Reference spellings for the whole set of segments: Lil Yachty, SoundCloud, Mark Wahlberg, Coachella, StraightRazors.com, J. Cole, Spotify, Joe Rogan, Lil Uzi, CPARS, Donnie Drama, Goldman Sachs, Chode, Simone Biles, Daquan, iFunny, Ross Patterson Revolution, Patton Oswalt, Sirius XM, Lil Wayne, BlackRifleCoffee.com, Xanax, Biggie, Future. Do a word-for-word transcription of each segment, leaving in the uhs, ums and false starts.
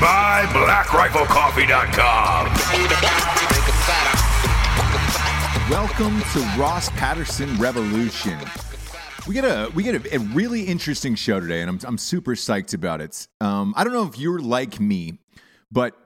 by black rifle coffee dot com. Welcome to Ross Patterson Revolution. We get a we get a, a really interesting show today, and I'm I'm super psyched about it. Um, I don't know if you're like me, but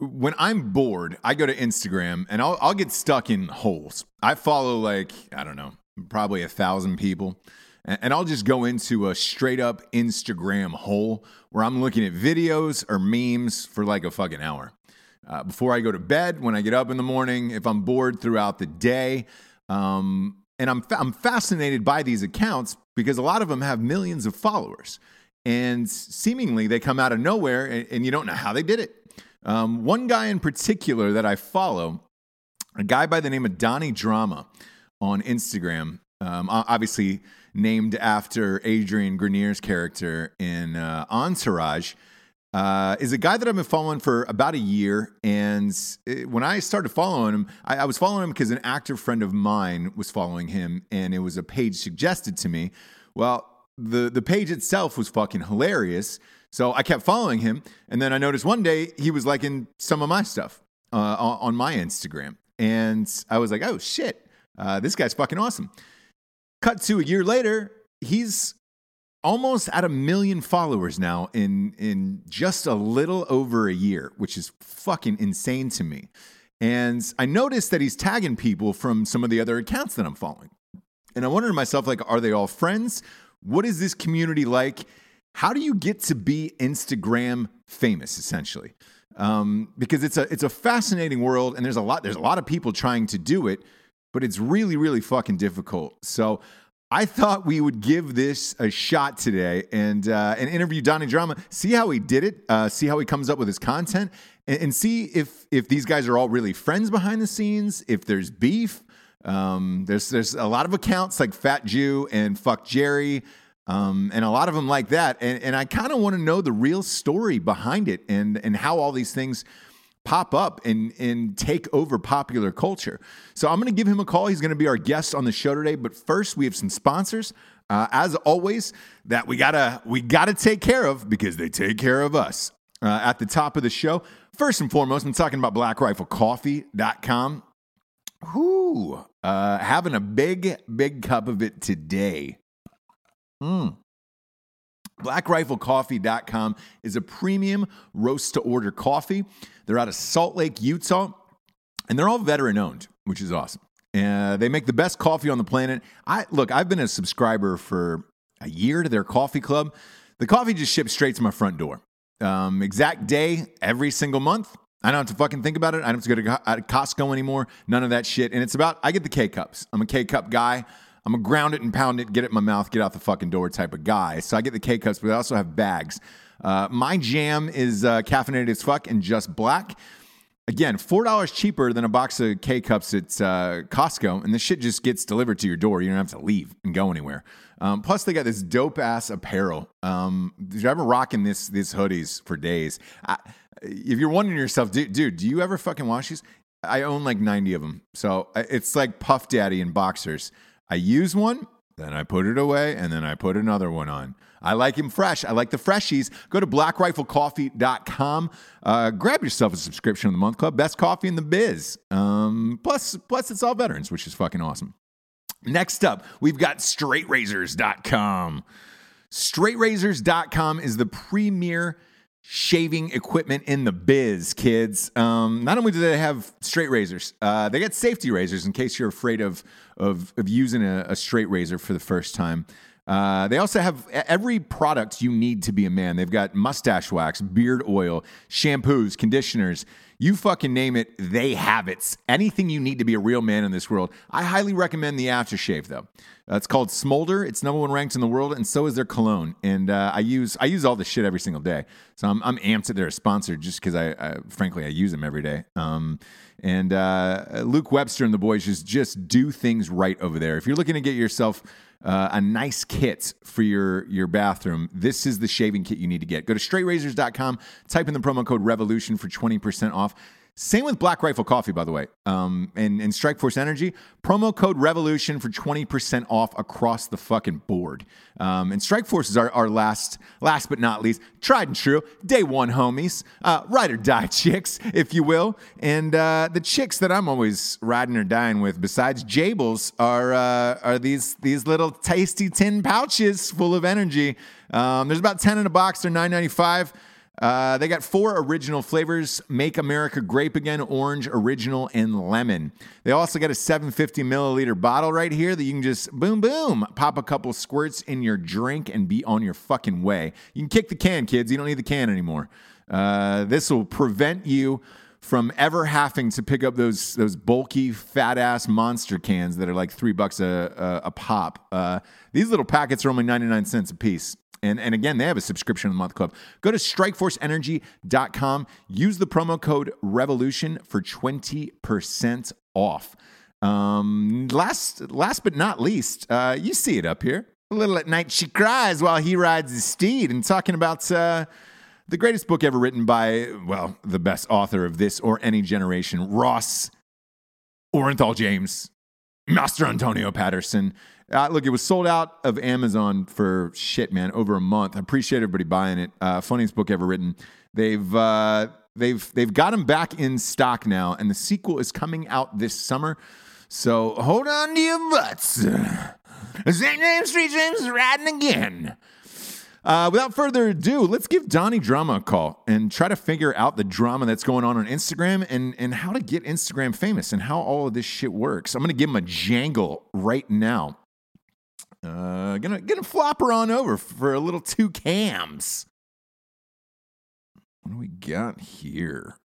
when I'm bored, I go to Instagram and I'll I'll get stuck in holes. I follow like I don't know, probably a thousand people. And I'll just go into a straight up Instagram hole where I'm looking at videos or memes for like a fucking hour. Uh, before I go to bed, when I get up in the morning, if I'm bored throughout the day. Um, and I'm fa- I'm fascinated by these accounts because a lot of them have millions of followers. And seemingly they come out of nowhere and, and you don't know how they did it. Um, one guy in particular that I follow, a guy by the name of Donnie Drama on Instagram, um, obviously named after Adrian Grenier's character in uh, Entourage, uh, is a guy that I've been following for about a year. And it, when I started following him, I, I was following him because an actor friend of mine was following him, and it was a page suggested to me. Well, the, the page itself was fucking hilarious, so I kept following him. And then I noticed one day he was liking some of my stuff uh, on, on my Instagram. And I was like, oh, shit, uh, this guy's fucking awesome. Cut to a year later, he's almost at a million followers now in in just a little over a year, which is fucking insane to me. And I noticed that he's tagging people from some of the other accounts that I'm following. And I wondered to myself, like, are they all friends? What is this community like? How do you get to be Instagram famous, essentially? Um, because it's a it's a fascinating world, and there's a lot there's a lot of people trying to do it. But it's really, really fucking difficult. So I thought we would give this a shot today and uh, and interview Donnie Drama, see how he did it, uh, see how he comes up with his content, and, and see if if these guys are all really friends behind the scenes, if there's beef. Um, there's there's a lot of accounts like Fat Jew and Fuck Jerry, um, and a lot of them like that. And, and I kind of want to know the real story behind it and and how all these things pop up and, and take over popular culture. So I'm going to give him a call. He's going to be our guest on the show today. But first, we have some sponsors, uh, as always, that we gotta we gotta take care of because they take care of us. Uh, at the top of the show, first and foremost, I'm talking about black rifle coffee dot com. Whoo, uh, having a big, big cup of it today. Mm. black rifle coffee dot com is a premium roast-to-order coffee. They're out of Salt Lake, Utah, and they're all veteran-owned, which is awesome. Uh, they make the best coffee on the planet. I look, I've been a subscriber for a year to their coffee club. The coffee just ships straight to my front door. Um, exact day, every single month. I don't have to fucking think about it. I don't have to go to Costco anymore. None of that shit. And it's about, I get the K-Cups. I'm a K-Cup guy. I'm a ground it and pound it, get it in my mouth, get out the fucking door type of guy. So I get the K-Cups, but I also have bags. Uh, my jam is uh, caffeinated as fuck and just black. Again, four dollars cheaper than a box of K-Cups at uh, Costco, and this shit just gets delivered to your door. You don't have to leave and go anywhere. Um, plus, they got this dope-ass apparel. Um, dude, I've been rocking this, these hoodies for days. I, if you're wondering yourself, dude, dude, do you ever fucking wash these? I own like ninety of them. So it's like Puff Daddy in boxers. I use one, then I put it away, and then I put another one on. I like him fresh. I like the freshies. Go to black rifle coffee dot com. Uh, grab yourself a subscription to the Month Club. Best coffee in the biz. Um, plus, plus, it's all veterans, which is fucking awesome. Next up, we've got straight razors dot com. straight razors dot com is the premier shaving equipment in the biz, kids. Um, not only do they have straight razors, uh, they got safety razors in case you're afraid of, of, of using a, a straight razor for the first time. Uh, they also have every product you need to be a man. They've got mustache wax, beard oil, shampoos, conditioners. You fucking name it, they have it. Anything you need to be a real man in this world. I highly recommend the aftershave, though. Uh, it's called Smolder. It's number one ranked in the world, and so is their cologne. And uh, I use I use all this shit every single day. So I'm, I'm amped that they're a sponsor just because, I, I frankly, I use them every day. Um, and uh, Luke Webster and the boys just, just do things right over there. If you're looking to get yourself... Uh, a nice kit for your, your bathroom. This is the shaving kit you need to get. Go to straight razors dot com, type in the promo code REVOLUTION for twenty percent off. Same with Black Rifle Coffee, by the way, um, and, and Strike Force Energy. Promo code REVOLUTION for twenty percent off across the fucking board. Um, and Strike Force is our, our last, last but not least, tried and true, day one homies, uh, ride or die chicks, if you will. And uh, the chicks that I'm always riding or dying with, besides Jables, are uh, are these these little tasty tin pouches full of energy. Um, there's about ten in a box. They're nine ninety-five. Uh, they got four original flavors: Make America Grape Again, Orange, Original, and Lemon. They also got a seven hundred fifty milliliter bottle right here that you can just boom, boom, pop a couple squirts in your drink and be on your fucking way. You can kick the can, kids. You don't need the can anymore. Uh, this will prevent you from ever having to pick up those those bulky, fat-ass monster cans that are like three bucks a, a, a pop. Uh, these little packets are only ninety-nine cents a piece. And, and again, they have a subscription to the Month Club. Go to strike force energy dot com. Use the promo code REVOLUTION for twenty percent off. Um, last last but not least, uh, you see it up here. A little at night she cries while he rides his steed. And talking about uh, the greatest book ever written by, well, the best author of this or any generation, Ross Orenthal James, Master Antonio Patterson. Uh, look, it was sold out of Amazon for shit, man, over a month. I appreciate everybody buying it. Uh, funniest book ever written. They've uh, they've they've got them back in stock now, and the sequel is coming out this summer. So hold on to your butts. Saint James Street James is riding again. Uh, without further ado, let's give Donnie Drama a call and try to figure out the drama that's going on on Instagram and, and how to get Instagram famous and how all of this shit works. I'm going to give him a jangle right now. Uh, gonna gonna flop her on over for a little two cams. What do we got here?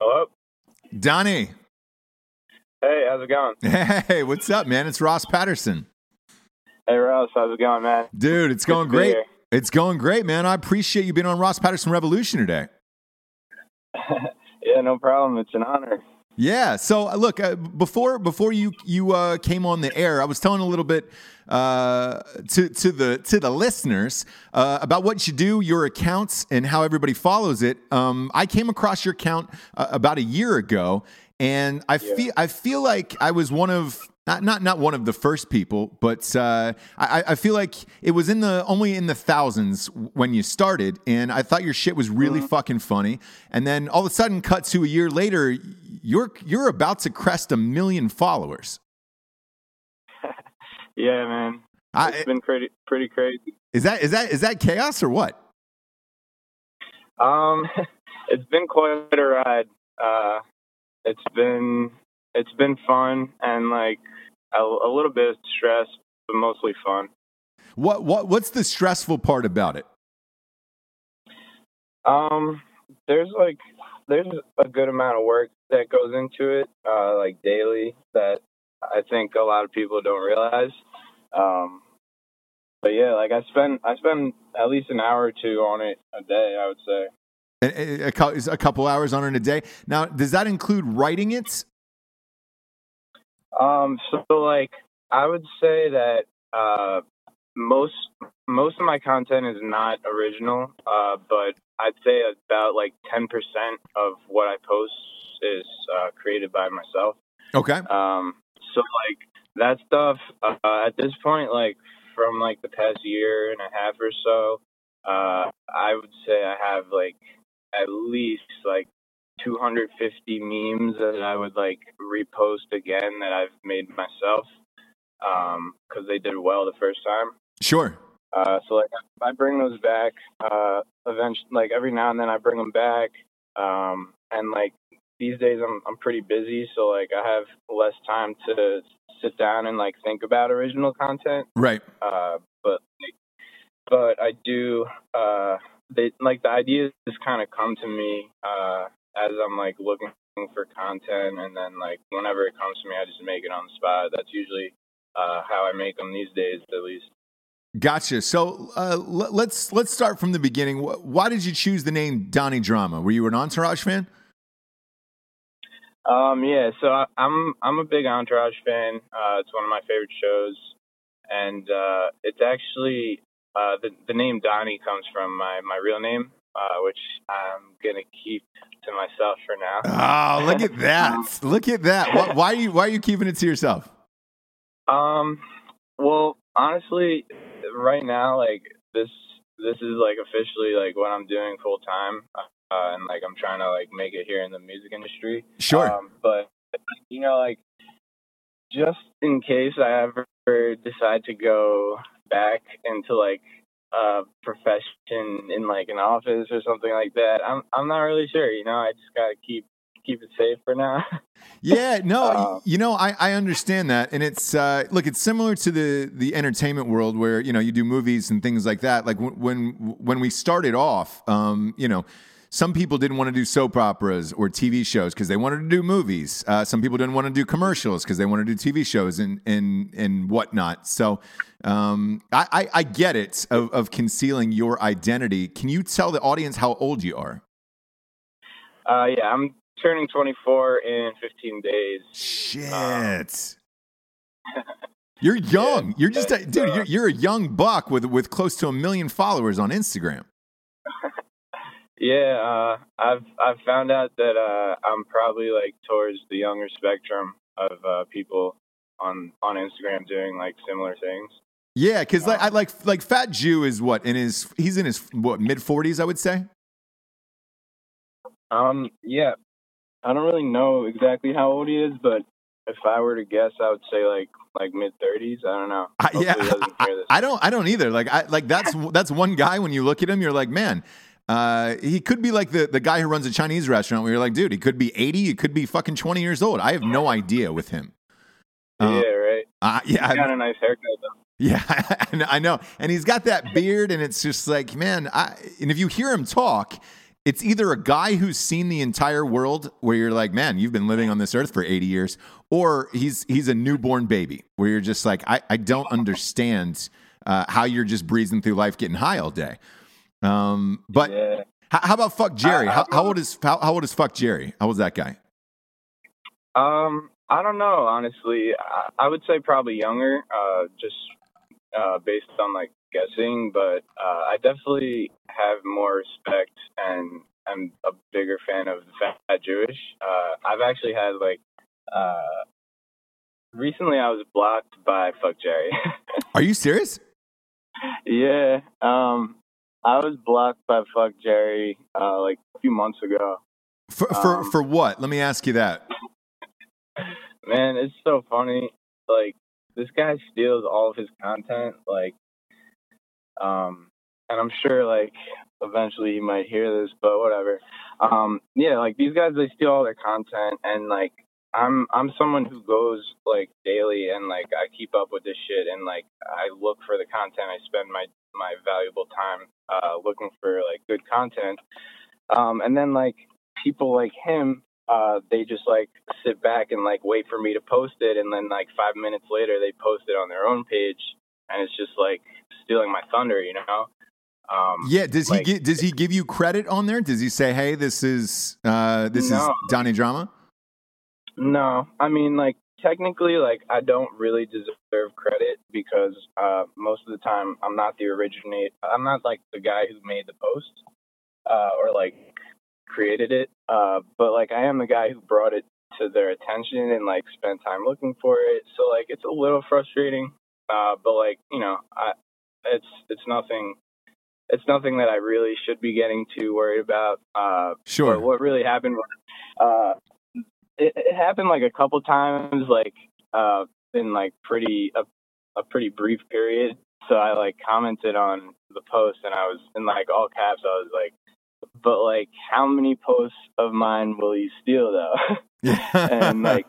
Hello? Donnie. Hey, how's it going? Hey, what's up, man? It's Ross Patterson. Hey, Ross, how's it going, man? Dude, it's going great. Here. It's going great, man. I appreciate you being on Ross Patterson Revolution today. Yeah, no problem. It's an honor. Yeah. So, look, uh, before before you you uh, came on the air, I was telling a little bit uh, to to the to the listeners uh, about what you do, your accounts, and how everybody follows it. Um, I came across your account uh, about a year ago. And I yeah. feel I feel like I was one of not not, not one of the first people, but uh, I, I feel like it was in the only in the thousands when you started. And I thought your shit was really mm-hmm. fucking funny. And then all of a sudden, cut to a year later, you're you're about to crest a million followers. Yeah, man, it's I, been pretty pretty crazy. Is that is that is that chaos or what? Um, it's been quite a ride. Uh, It's been it's been fun and like a, a little bit of stress, but mostly fun. What what what's the stressful part about it? Um, there's like there's a good amount of work that goes into it, uh, like daily, that I think a lot of people don't realize. Um, but yeah, like I spend I spend at least an hour or two on it a day, I would say. A, a, a couple hours on it a day. Now, does that include writing it? Um, so like I would say that uh, most most of my content is not original, uh, but I'd say about like ten percent of what I post is uh, created by myself. Okay. Um, so like that stuff uh, at this point, like from like the past year and a half or so, uh, I would say I have like at least like two hundred fifty memes that I would like repost again that I've made myself, um, because they did well the first time. Sure. Uh, so like I bring those back, uh, eventually, like every now and then I bring them back. Um, and like these days I'm, I'm pretty busy. So like I have less time to sit down and like think about original content. Right. Uh, but, but I do, uh, they like the ideas just kind of come to me, uh, as I'm like looking for content, and then like whenever it comes to me, I just make it on the spot. That's usually uh, how I make them these days, at least. Gotcha. So uh, l- let's let's start from the beginning. Why did you choose the name Donnie Drama? Were you an Entourage fan? Um, yeah. So I, I'm I'm a big Entourage fan. Uh, it's one of my favorite shows, and uh, it's actually uh, the the name Donnie comes from my, my real name. Uh, which I'm gonna keep to myself for now. Oh, look at that! Look at that! Why, why are you Why are you keeping it to yourself? Um. Well, honestly, right now, like this, this is like officially like what I'm doing full time, uh, and like I'm trying to like make it here in the music industry. Sure. Um, but you know, like just in case I ever decide to go back into like uh profession in like an office or something like that, i'm i'm not really sure, you know. I just gotta keep keep it safe for now. Yeah, no, um, you know, i i understand that, and it's uh look, it's similar to the the entertainment world where, you know, you do movies and things like that. Like w- when when we started off, um you know, some people didn't want to do soap operas or T V shows because they wanted to do movies. Uh, some people didn't want to do commercials because they wanted to do T V shows and and and whatnot. So um, I, I, I get it of, of concealing your identity. Can you tell the audience how old you are? Uh, yeah, I'm turning twenty-four in fifteen days. Shit. Um, you're young. Yeah, you're just a, dude, uh, you're, you're a young buck with, with close to a million followers on Instagram. Yeah, uh, I've I've found out that uh, I'm probably like towards the younger spectrum of uh, people on on Instagram doing like similar things. Yeah, because um, like I like like Fat Jew is what in his he's in his what mid forties, I would say. Um. Yeah, I don't really know exactly how old he is, but if I were to guess, I would say like like mid thirties. I don't know. I, yeah, I, I don't. I don't either. Like I like that's that's one guy. When you look at him, you're like, man. Uh, he could be like the, the guy who runs a Chinese restaurant where you're like, dude, he could be eighty. He could be fucking twenty years old. I have no idea with him. Uh, yeah, right. Uh, yeah. He's got a nice haircut, though. Yeah, I know. And he's got that beard, and it's just like, man, I, and if you hear him talk, it's either a guy who's seen the entire world where you're like, man, you've been living on this earth for eighty years, or he's he's a newborn baby where you're just like, I, I don't understand uh, how you're just breezing through life getting high all day. Um, but yeah. how, how about Fuck Jerry? How, how old is how, how old is Fuck Jerry? How was that guy? Um, I don't know, honestly. I, I would say probably younger, uh, just uh, based on like guessing. But uh, I definitely have more respect, and I'm a bigger fan of the Fat Jewish. Uh, I've actually had like uh, recently I was blocked by Fuck Jerry. Are you serious? Yeah. Um. I was blocked by Fuck Jerry uh, like a few months ago. For for, um, for what? Let me ask you that. Man, it's so funny. Like, this guy steals all of his content. Like, um, and I'm sure like eventually he might hear this, but whatever. Um, yeah, like these guys, they steal all their content, and like I'm I'm someone who goes like daily and like I keep up with this shit and like I look for the content. I spend my my valuable time uh, looking for like good content, um, and then like people like him, uh, they just like sit back and like wait for me to post it, and then like five minutes later they post it on their own page, and it's just like stealing my thunder, you know. Um, yeah, does like, he gi- does he give you credit on there? Does he say, "Hey, this is uh, this no. is Donnie Drama"? No, I mean, like technically, like I don't really deserve credit because uh, most of the time I'm not the originate. I'm not like the guy who made the post uh, or like created it, uh, but like I am the guy who brought it to their attention and like spent time looking for it. So like it's a little frustrating, uh, but like you know, I, it's it's nothing. It's nothing that I really should be getting too worried about. Uh, sure. Or what really happened was, uh, it, it happened like a couple times, like, uh, in like pretty, a, a pretty brief period. So I like commented on the post and I was in like all caps. I was like, but like, how many posts of mine will you steal though? and like,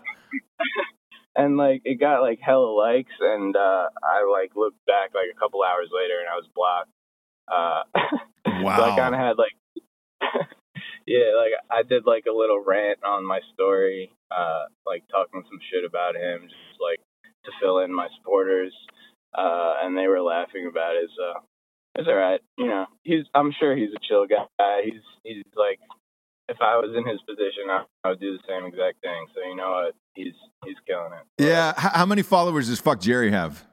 and like, it got like hella likes. And, uh, I like looked back like a couple hours later and I was blocked. Uh, wow. So I kind of had like, yeah, like I did like a little rant on my story, uh, like talking some shit about him, just like to fill in my supporters, uh, and they were laughing about it. So it's all right, you know. He's, I'm sure he's a chill guy. He's, he's like, if I was in his position, I, I would do the same exact thing. So you know what? He's, he's killing it. Yeah. How, how many followers does Fuck Jerry have?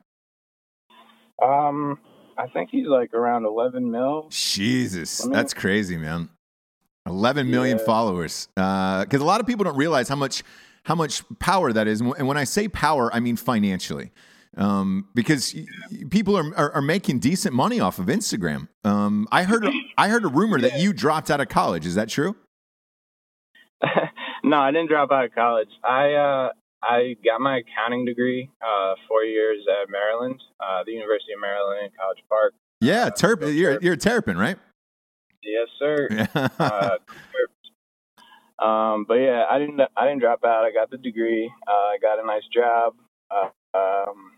Um. I think he's like around eleven mil. Jesus, I mean, that's crazy, man. eleven million yeah. followers. Because uh, a lot of people don't realize how much how much power that is. And when I say power, I mean financially. Um, because yeah. people are, are are making decent money off of Instagram. Um, I heard a, I heard a rumor yeah. that you dropped out of college. Is that true? No, I didn't drop out of college. I uh, I got my accounting degree, uh, four years at Maryland, uh, the University of Maryland in College Park. Yeah, Terp. Uh, you're you're a Terrapin, right? Yes, sir. uh, um, but yeah, I didn't I didn't drop out. I got the degree. Uh, I got a nice job, uh, um,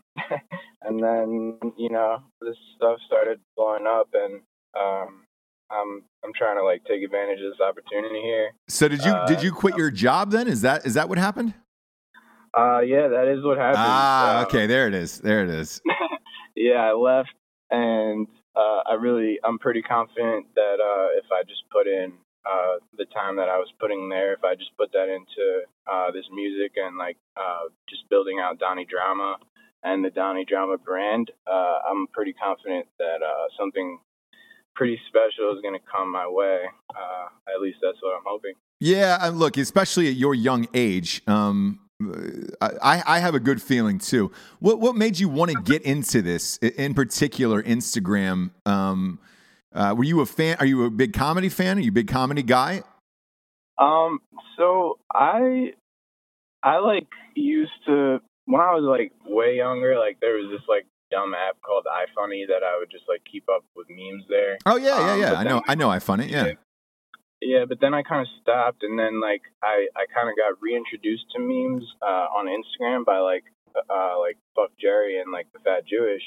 and then you know this stuff started blowing up, and um, I'm I'm trying to like take advantage of this opportunity here. So did you uh, did you quit your job then? Is that is that what happened? Uh, yeah, that is what happened. Ah, um, okay. There it is. There it is. Yeah, I left and, uh, I really, I'm pretty confident that, uh, if I just put in, uh, the time that I was putting there, if I just put that into, uh, this music and like, uh, just building out Donnie Drama and the Donnie Drama brand, uh, I'm pretty confident that, uh, something pretty special is going to come my way. Uh, at least that's what I'm hoping. Yeah. And look, especially at your young age, um, I, I have a good feeling too. What what made you want to get into this in particular, Instagram? Um, uh, were you a fan? Are you a big comedy fan? Are you a big comedy guy? Um, so I, I like used to when I was like way younger. Like there was this like dumb app called iFunny that I would just like keep up with memes there. Oh yeah, yeah, yeah. Um, I know, I know iFunny. Yeah. yeah. Yeah, but then I kind of stopped, and then like I, I kind of got reintroduced to memes uh, on Instagram by like uh, like Fuck Jerry and like the Fat Jewish.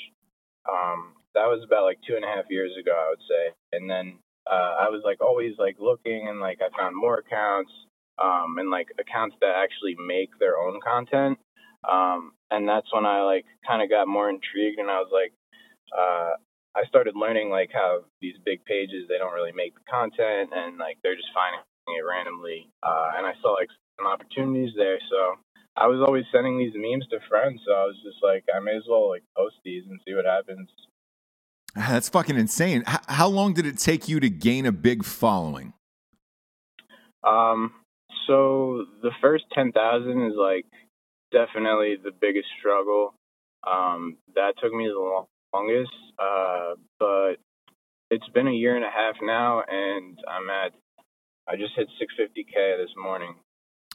Um, that was about like two and a half years ago, I would say. And then uh, I was like always like looking, and like I found more accounts, um, and like accounts that actually make their own content. Um, and that's when I like kind of got more intrigued, and I was like. Uh, I started learning like how these big pages, they don't really make the content and like they're just finding it randomly. Uh, and I saw like some opportunities there. So I was always sending these memes to friends. So I was just like, I may as well like post these and see what happens. That's fucking insane. H- how long did it take you to gain a big following? Um, so the first ten thousand is like definitely the biggest struggle. Um, that took me a long longest, uh, but it's been a year and a half now, and I'm at, I just hit six fifty K this morning.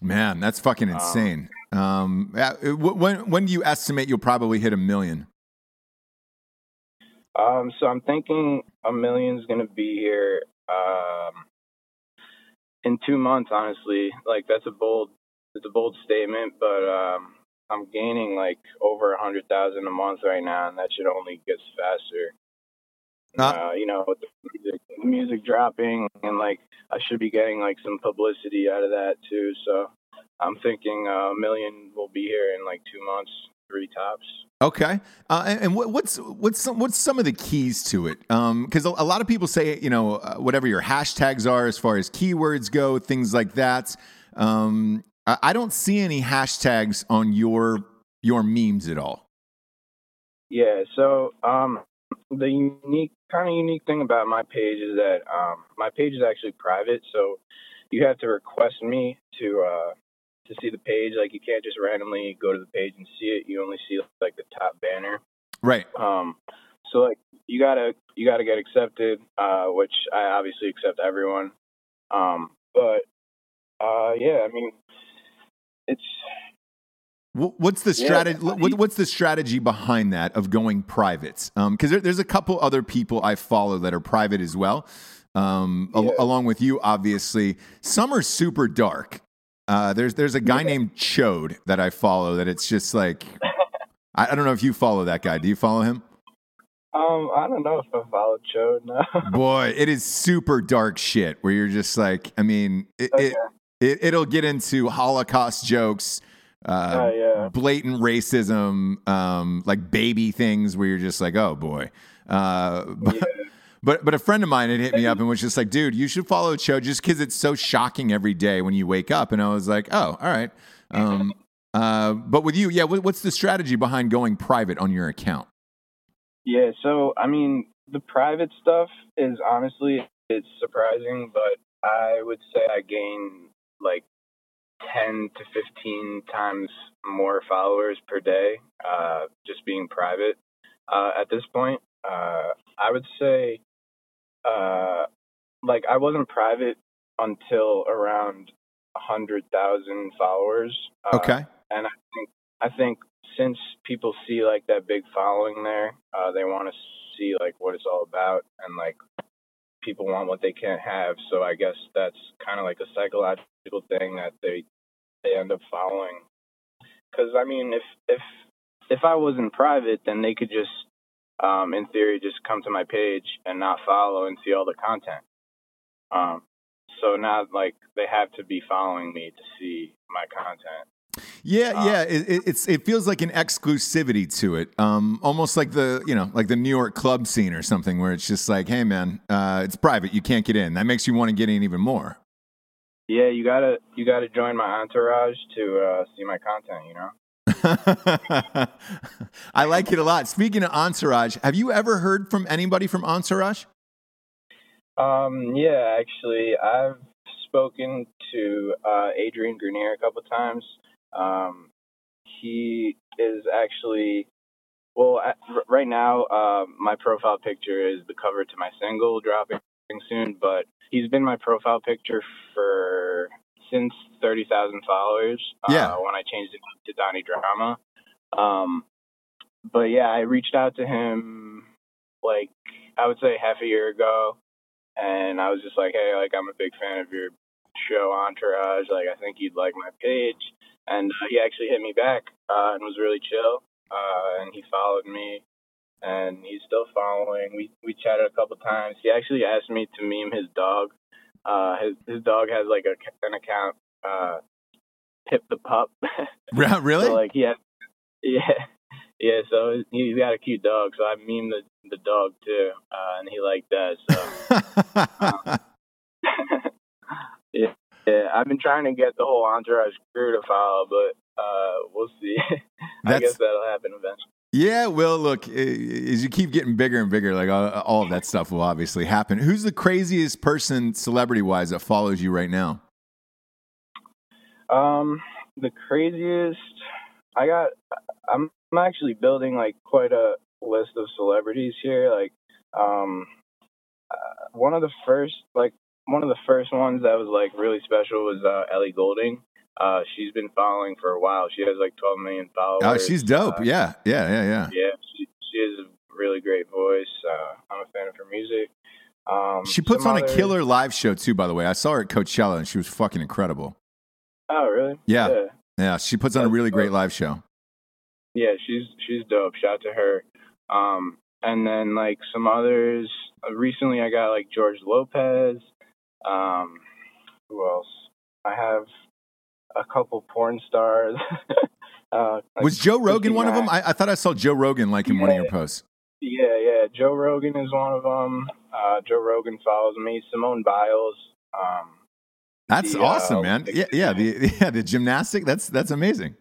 Man, that's fucking insane. Um, um, when when do you estimate you'll probably hit a million? Um, so I'm thinking a million's going to be here um, in two months, honestly. Like, that's a bold It's a bold statement, but um, I'm gaining like over a hundred thousand a month right now, and that shit only gets faster. Not- uh, you know, with the music, the music dropping, and like I should be getting like some publicity out of that too. So I'm thinking a million will be here in like two months, three tops. Okay, uh, and, and what, what's what's some, what's some of the keys to it? Because um, a, a lot of people say, you know, uh, whatever your hashtags are as far as keywords go, things like that. Um, I, I don't see any hashtags on your your memes at all. Yeah, so um, the unique kind of unique thing about my page is that um, my page is actually private, so you have to request me to. Uh, to see the page. Like, you can't just randomly go to the page and see it. You only see like the top banner, right? Um so like you gotta you gotta get accepted, uh which I obviously accept everyone. Um but uh yeah I mean, it's what's the strategy yeah. what's the strategy behind that of going private? Um because there, there's a couple other people I follow that are private as well, um yeah. al- along with you obviously. Some are super dark. Uh, there's there's a guy named Chode that I follow that it's just like, I, I don't know if you follow that guy. Do you follow him? Um, I don't know if I follow Chode, no. Boy, it is super dark shit where you're just like, I mean, it, okay. it, it, it'll get into Holocaust jokes, uh, uh, yeah. blatant racism, um, like baby things where you're just like, oh boy. Uh, but, yeah. But but a friend of mine had hit me up and was just like, dude, you should follow Chode just because it's so shocking every day when you wake up. And I was like, oh, all right. Um, uh, but with you, yeah, what's the strategy behind going private on your account? Yeah, so, I mean, the private stuff is honestly, it's surprising, but I would say I gain like ten to fifteen times more followers per day uh, just being private uh, at this point. Uh, I would say... Uh, like I wasn't private until around a hundred thousand followers. Uh, okay. And I think, I think since people see like that big following there, uh, they want to see like what it's all about, and like people want what they can't have. So I guess that's kind of like a psychological thing that they, they end up following. Cause I mean, if, if, if I wasn't private, then they could just, Um, in theory, just come to my page and not follow and see all the content. Um, so now, like, they have to be following me to see my content. Yeah, um, yeah, it, it's it feels like an exclusivity to it, um, almost like the you know, like the New York club scene or something, where it's just like, hey, man, uh, it's private, you can't get in. That makes you want to get in even more. Yeah, you gotta you gotta join my entourage to uh, see my content, you know. I like it a lot. Speaking of Entourage, have you ever heard from anybody from Entourage? Um, yeah, actually, I've spoken to uh, Adrian Grenier a couple times. Um, he is actually, well, I, r- right now, uh, my profile picture is the cover to my single dropping soon, but he's been my profile picture for... since thirty thousand followers, uh, yeah. when I changed it to Donnie Drama. Um, but yeah, I reached out to him, like, I would say half a year ago. And I was just like, hey, like, I'm a big fan of your show Entourage. Like, I think you'd like my page. And uh, he actually hit me back uh, and was really chill. Uh, and he followed me. And he's still following. We, we chatted a couple times. He actually asked me to meme his dog. Uh, his his dog has like a an account, uh, Pip the Pup. Really? So like yeah, yeah, yeah. So he's got a cute dog. So I meme the the dog too, uh, and he liked that. So um, yeah, yeah. I've been trying to get the whole Entourage crew to follow, but uh, we'll see. I guess that'll happen eventually. Yeah, well, look, as you keep getting bigger and bigger, like all, all of that stuff will obviously happen. Who's the craziest person, celebrity-wise, that follows you right now? Um, the craziest, I got. I'm, I'm actually building like quite a list of celebrities here. Like, um, uh, one of the first, like one of the first ones that was like really special was uh, Ellie Goulding. Uh, she's been following for a while. She has like twelve million followers. Oh, she's dope. Uh, yeah, yeah, yeah, yeah. Yeah, she, she has a really great voice. Uh, I'm a fan of her music. Um, she puts on other... a killer live show too, by the way. I saw her at Coachella, and she was fucking incredible. Oh, really? Yeah. Yeah. yeah she puts on That's a really dope. great live show. Yeah, she's she's dope. Shout out to her. Um, and then, like, some others. Uh, recently, I got, like, George Lopez. Um, who else? I have a couple porn stars. uh, like Was Joe Rogan one of them? I, I thought I saw Joe Rogan, like, in yeah. one of your posts. Yeah, yeah. Joe Rogan is one of them. Uh, Joe Rogan follows me. Simone Biles. Um, that's the, awesome, uh, man. The, yeah, yeah. The yeah the gymnastic. That's that's amazing.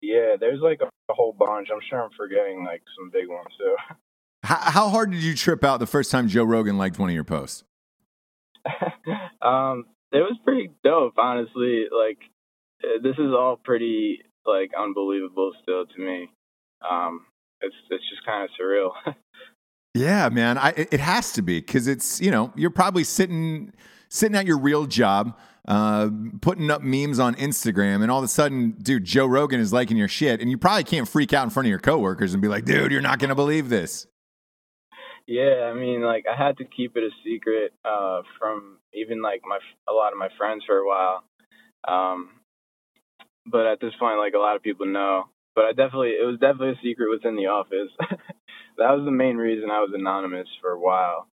Yeah, there's like a, a whole bunch. I'm sure I'm forgetting like some big ones too. How, how hard did you trip out the first time Joe Rogan liked one of your posts? um, it was pretty dope, honestly. Like, this is all pretty like unbelievable still to me. Um. It's it's just kind of surreal. yeah, man. I it, it has to be because it's, you know, you're probably sitting sitting at your real job, uh, putting up memes on Instagram, and all of a sudden, dude, Joe Rogan is liking your shit, and you probably can't freak out in front of your coworkers and be like, dude, you're not gonna believe this. Yeah, I mean, like, I had to keep it a secret uh, from even like my a lot of my friends for a while, um, but at this point, like, a lot of people know. But I definitely, it was definitely a secret within the office. That was the main reason I was anonymous for a while.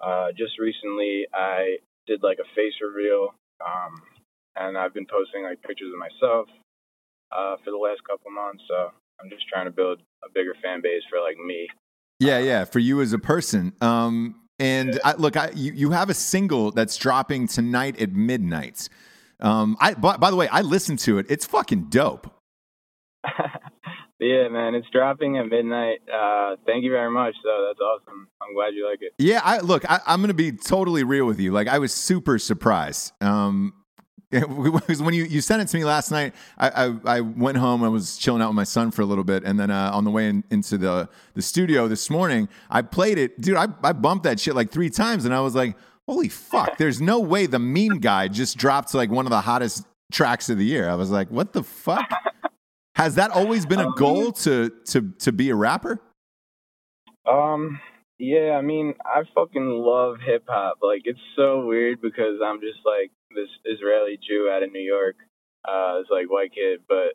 Uh, just recently, I did like a face reveal, um, and I've been posting like pictures of myself uh, for the last couple months. So I'm just trying to build a bigger fan base for like me. Yeah, um, yeah, for you as a person. Um, and yeah. I, look, I, you you have a single that's dropping tonight at midnight. Um, I by, by the way, I listened to it. It's fucking dope. Yeah, man, it's dropping at midnight. Uh, thank you very much, though. That's awesome. I'm glad you like it. Yeah, I, look, I, I'm going to be totally real with you. Like, I was super surprised. Um, it was when you, you sent it to me last night, I, I, I went home. I was chilling out with my son for a little bit. And then uh, on the way in, into the, the studio this morning, I played it. Dude, I, I bumped that shit like three times. And I was like, holy fuck, there's no way the Mean Guy just dropped like one of the hottest tracks of the year. I was like, what the fuck? Has that always been a goal to, to, to be a rapper? Um, yeah, I mean, I fucking love hip hop. Like, it's so weird because I'm just like this Israeli Jew out of New York. Uh, it's like white kid, but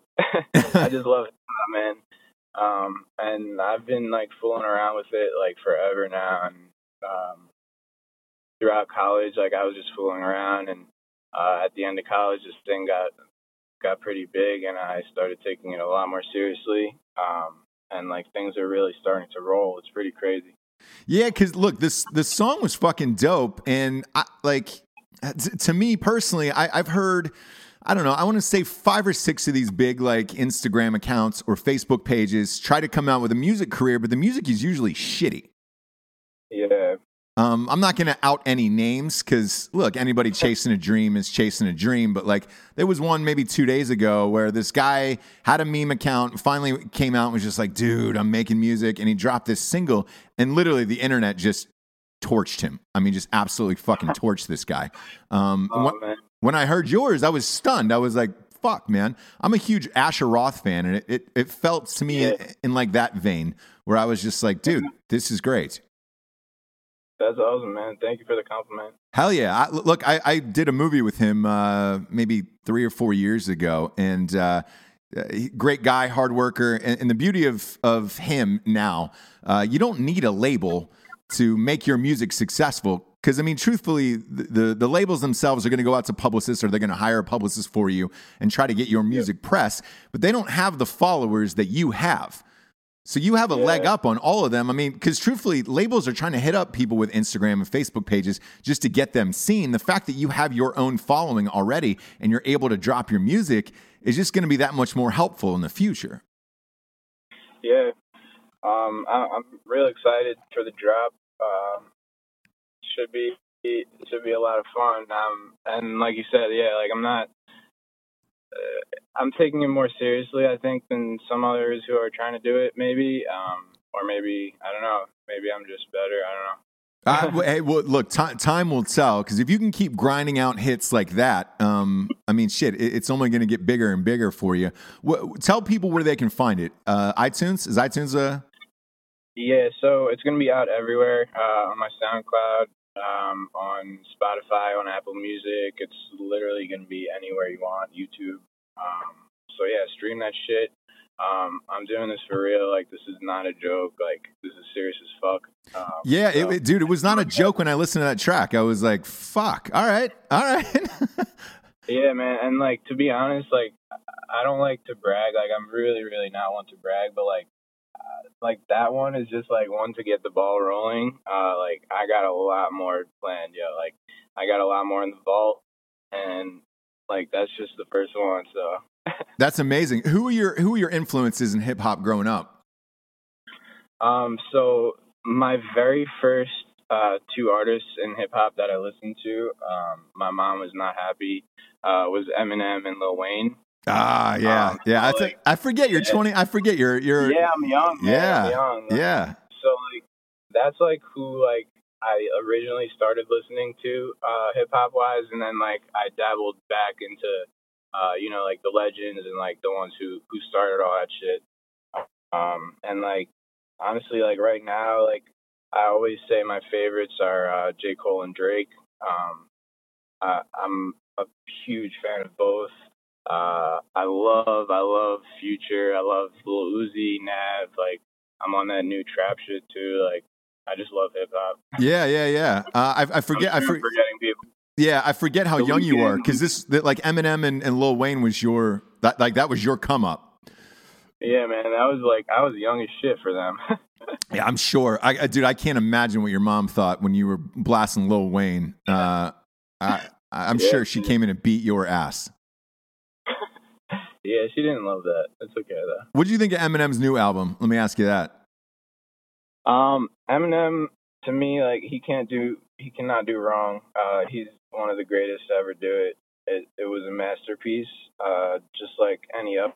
I just love hip-hop, man. Um, and I've been like fooling around with it like forever now. And um, throughout college, like I was just fooling around, and uh, at the end of college, this thing got. got pretty big, and I started taking it a lot more seriously, um and like things are really starting to roll. It's pretty crazy. Yeah, because look, this the song was fucking dope, and I, like t- to me personally, I, I've heard I don't know I want to say five or six of these big like Instagram accounts or Facebook pages try to come out with a music career, but the music is usually shitty. Yeah. Um, I'm not going to out any names because, look, anybody chasing a dream is chasing a dream. But, like, there was one maybe two days ago where this guy had a meme account, finally came out and was just like, dude, I'm making music. And he dropped this single. And literally the internet just torched him. I mean, just absolutely fucking torched this guy. Um, oh, when, when I heard yours, I was stunned. I was like, fuck, man. I'm a huge Asher Roth fan. And it, it, it felt to me yeah. in, in, like, that vein where I was just like, dude, this is great. That's awesome, man. Thank you for the compliment. Hell yeah. I, look, I, I did a movie with him uh, maybe three or four years ago, and uh, great guy, hard worker. And, and the beauty of, of him now, uh, you don't need a label to make your music successful. Because, I mean, truthfully, the, the, the labels themselves are going to go out to publicists, or they're going to hire a publicist for you and try to get your music yeah. press, but they don't have the followers that you have. So you have a yeah. leg up on all of them. I mean, because truthfully, labels are trying to hit up people with Instagram and Facebook pages just to get them seen. The fact that you have your own following already and you're able to drop your music is just going to be that much more helpful in the future. Yeah. Um, I, I'm real excited for the drop. Um, should be it should be a lot of fun. Um, and like you said, yeah, like I'm not... Uh, I'm taking it more seriously, I think, than some others who are trying to do it, maybe. Um, or maybe, I don't know, maybe I'm just better. I don't know. uh, hey, well, look, t- time will tell, because if you can keep grinding out hits like that, um, I mean, shit, it- it's only going to get bigger and bigger for you. W- tell people where they can find it. Uh, iTunes? Is iTunes a... Yeah, so it's going to be out everywhere, uh, on my SoundCloud, um, on Spotify, on Apple Music. It's literally going to be anywhere you want, YouTube. Um, so, yeah, stream that shit. Um, I'm doing this for real. Like, this is not a joke. Like, this is serious as fuck. Um, yeah, so. it, it, dude, it was not a joke when I listened to that track. I was like, fuck. All right. All right. Yeah, man. And, like, to be honest, like, I don't like to brag. Like, I'm really, really not one to brag. But, like, uh, like that one is just, like, one to get the ball rolling. Uh, like, I got a lot more planned, yo. Like, I got a lot more in the vault. And, like, that's just the first one, so... That's amazing. Who are your who are your influences in hip hop growing up? Um, so my very first uh, two artists in hip hop that I listened to, um, my mom was not happy. Uh, was Eminem and Lil Wayne. Ah, yeah, um, yeah. So I, t- like, I forget you're yeah. twenty. I forget you're you're. Yeah, I'm young. Man. Yeah, I'm young. Like, yeah. So like that's like who like I originally started listening to uh, hip hop wise, and then like I dabbled back into. Uh, you know, like the legends and like the ones who, who started all that shit. Um, and like, honestly, like right now, like I always say my favorites are uh, J. Cole and Drake. Um, I, I'm a huge fan of both. Uh, I love, I love Future. I love Lil Uzi, Nav. Like I'm on that new trap shit too. Like I just love hip hop. Yeah, yeah, yeah. Uh, I, I forget. I'm I for- forgetting people. Yeah, I forget how young you were because this, like Eminem and, and Lil Wayne was your, that, like that was your come up. Yeah, man, that was like I was young as shit for them. Yeah, I'm sure, I, I, dude. I can't imagine what your mom thought when you were blasting Lil Wayne. Uh, I, I'm yeah, sure she came in and beat your ass. Yeah, she didn't love that. That's okay though. What do you think of Eminem's new album? Let me ask you that. Um, Eminem to me, like he can't do, he cannot do wrong. Uh, he's one of the greatest to ever do it. It, it was a masterpiece, uh, just like any of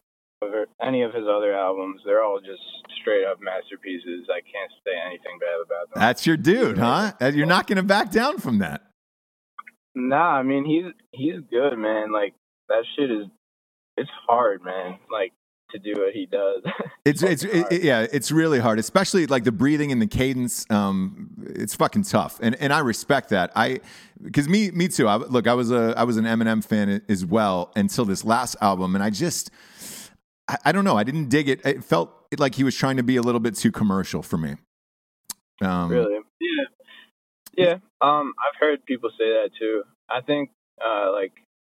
any of his other albums. They're all just straight up masterpieces. I can't say anything bad about them. That's your dude, huh? You're not going to back down from that. Nah, I mean he's he's good, man. Like that shit is it's hard, man. Like. To do what he does. It's it's it, it, yeah, it's really hard, especially like the breathing and the cadence. Um, it's fucking tough, and and I respect that. I because me me too. I, look, I was a I was an Eminem fan as well until this last album, and I just I, I don't know. I didn't dig it. It felt like he was trying to be a little bit too commercial for me. Um, really? Yeah. Yeah. Um, I've heard people say that too. I think uh, like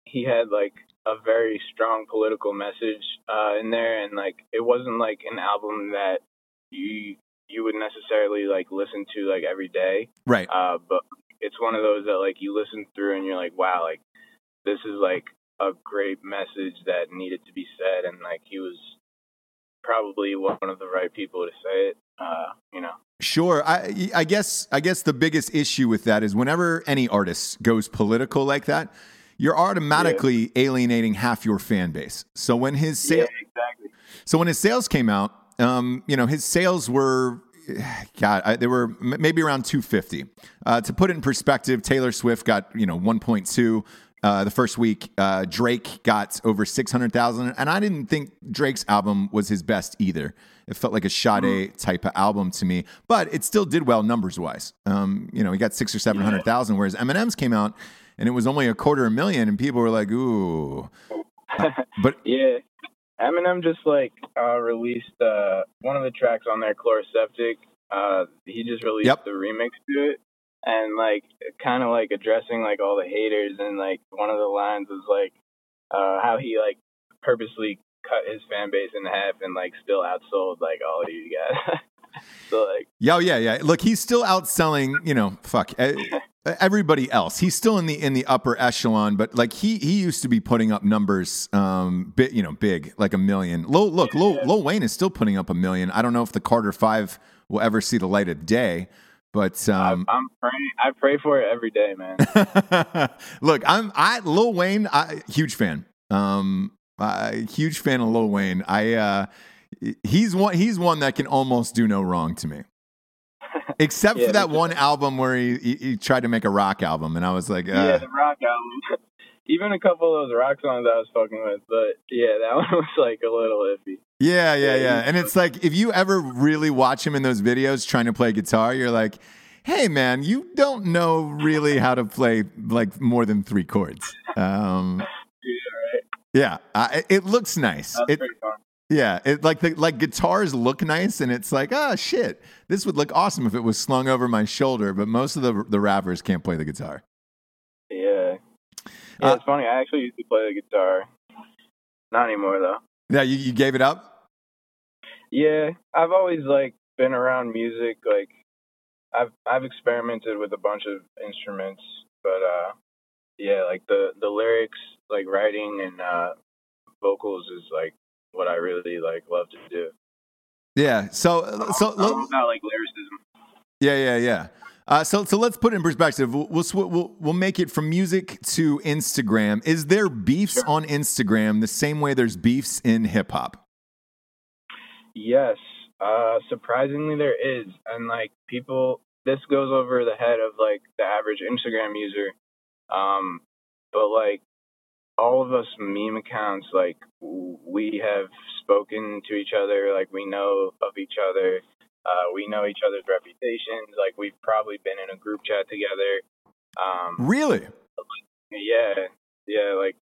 he had like. a very strong political message uh, in there, and like it wasn't like an album that you you would necessarily like listen to like every day, right? Uh, but it's one of those that like you listen through and you're like, wow, like this is like a great message that needed to be said, and like he was probably one of the right people to say it, uh, you know. Sure, I I guess I guess the biggest issue with that is whenever any artist goes political like that. You're automatically yeah. alienating half your fan base. So when his sa- yeah, exactly. so when his sales came out, um, you know his sales were, God, I, they were m- maybe around two fifty. Uh, to put it in perspective, Taylor Swift got you know one point two uh, the first week. Uh, Drake got over six hundred thousand, and I didn't think Drake's album was his best either. It felt like a Sade mm-hmm. type of album to me, but it still did well numbers wise. Um, you know, he got six or seven hundred thousand, yeah. whereas Eminem's came out. And it was only a quarter a million, and people were like, "Ooh." But yeah, Eminem just like uh, released uh, one of the tracks on there, "Chloroseptic." Uh, he just released yep. the remix to it, and like kind of like addressing like all the haters. And like one of the lines was like uh, how he like purposely cut his fan base in half, and like still outsold like all of you guys. So like, yo, yeah, yeah. Look, he's still outselling. You know, fuck. Everybody else, he's still in the in the upper echelon, but like he he used to be putting up numbers, um, bit you know, big like a million. Lil, look, yeah. Lil, Lil Wayne is still putting up a million. I don't know if the Carter Five will ever see the light of day, but um, I, I'm praying. I pray for it every day, man. Look, I'm I Lil Wayne, I, huge fan, um, I, huge fan of Lil Wayne. I uh, he's one he's one that can almost do no wrong to me. Except yeah, for that one album where he, he, he tried to make a rock album, and I was like, uh. Yeah, the rock album. Even a couple of those rock songs I was fucking with, but yeah, that one was like a little iffy. Yeah, yeah, yeah. yeah. And it's like, if you ever really watch him in those videos trying to play guitar, you're like, hey, man, you don't know really how to play like more than three chords. Um, yeah, I, it looks nice. That's it, pretty fun. Yeah, it, like the, like guitars look nice, and it's like, ah, oh, shit, this would look awesome if it was slung over my shoulder. But most of the the rappers can't play the guitar. Yeah, yeah, uh, it's funny. I actually used to play the guitar. Not anymore though. Yeah, you, you gave it up? Yeah, I've always like been around music. Like, I've I've experimented with a bunch of instruments, but uh, yeah, like the the lyrics, like writing and uh, vocals is like what I really like love to do. Yeah. So so I'm all about like lyricism. Yeah, yeah, yeah. Uh, so so let's put it in perspective. We'll we'll we'll, we'll make it from music to Instagram. Is there beefs sure. on Instagram the same way there's beefs in hip hop? Yes. Uh, surprisingly, there is, and like people, this goes over the head of like the average Instagram user. Um, but like all of us meme accounts, like we have spoken to each other, like we know of each other, uh, we know each other's reputations, like we've probably been in a group chat together. Um, really? Yeah, yeah. Like,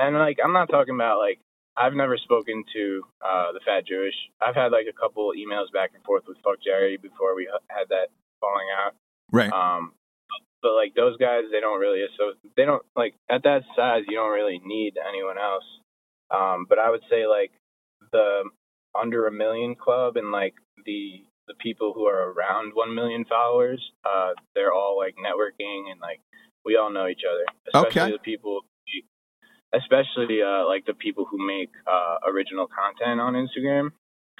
and like I'm not talking about like. I've never spoken to uh, the Fat Jewish. I've had like a couple emails back and forth with Fuck Jerry before we had that falling out. Right. Um, but like those guys, they don't really, so they don't like at that size, you don't really need anyone else. Um, but I would say like the under a million club and like the, the people who are around one million followers, uh, they're all like networking and like, we all know each other, especially okay. the people Especially uh, like the people who make uh, original content on Instagram.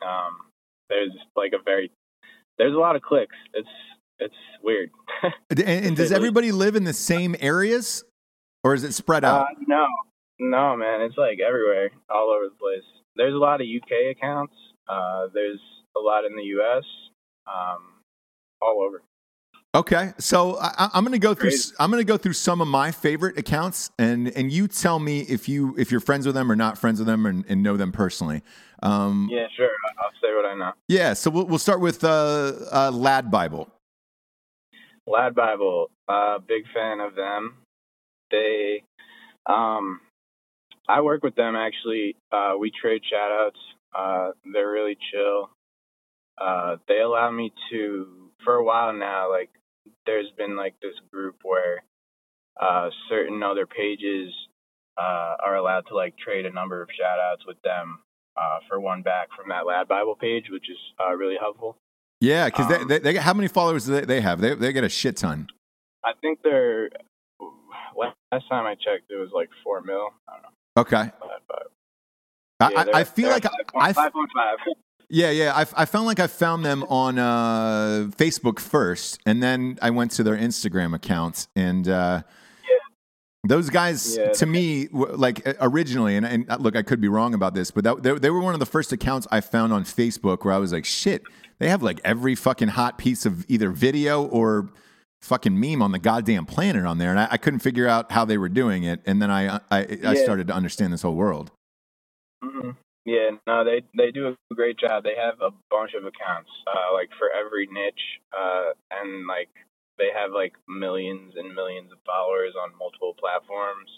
Um, there's like a very there's a lot of clicks. It's it's weird. and, and does everybody live in the same areas, or is it spread out? Uh, no, no, man. It's like everywhere, all over the place. There's a lot of U K accounts. Uh, there's a lot in the U S. Um, all over. Okay, so I, I'm going to go through. I'm going to go through some of my favorite accounts, and, and you tell me if you if you're friends with them or not friends with them, and, and know them personally. Um, yeah, sure. I'll say what I know. Yeah, so we'll we'll start with uh, uh, Lad Bible. Lad Bible, uh, big fan of them. They, um, I work with them actually. Uh, we trade shout outs. Uh, they're really chill. Uh, they allow me to for a while now. Like. There's been like this group where uh, certain other pages uh, are allowed to like trade a number of shout outs with them uh, for one back from that Lad Bible page, which is uh, really helpful. Yeah. Because um, they, they, they, how many followers do they, they have? They they get a shit ton. I think they're, last time I checked, it was like four mil. I don't know. Okay. But, yeah, I, I feel like I, five point five. Yeah, yeah. I, I found like I found them on uh, Facebook first, and then I went to their Instagram account. And uh, yeah. those guys, yeah, to me, were, like originally, and, and look, I could be wrong about this, but that, they, they were one of the first accounts I found on Facebook where I was like, shit, they have like every fucking hot piece of either video or fucking meme on the goddamn planet on there. And I, I couldn't figure out how they were doing it. And then I, I, yeah. I started to understand this whole world. Mm-hmm. Yeah, no, they they do a great job. They have a bunch of accounts, uh, like for every niche, uh, and like they have like millions and millions of followers on multiple platforms.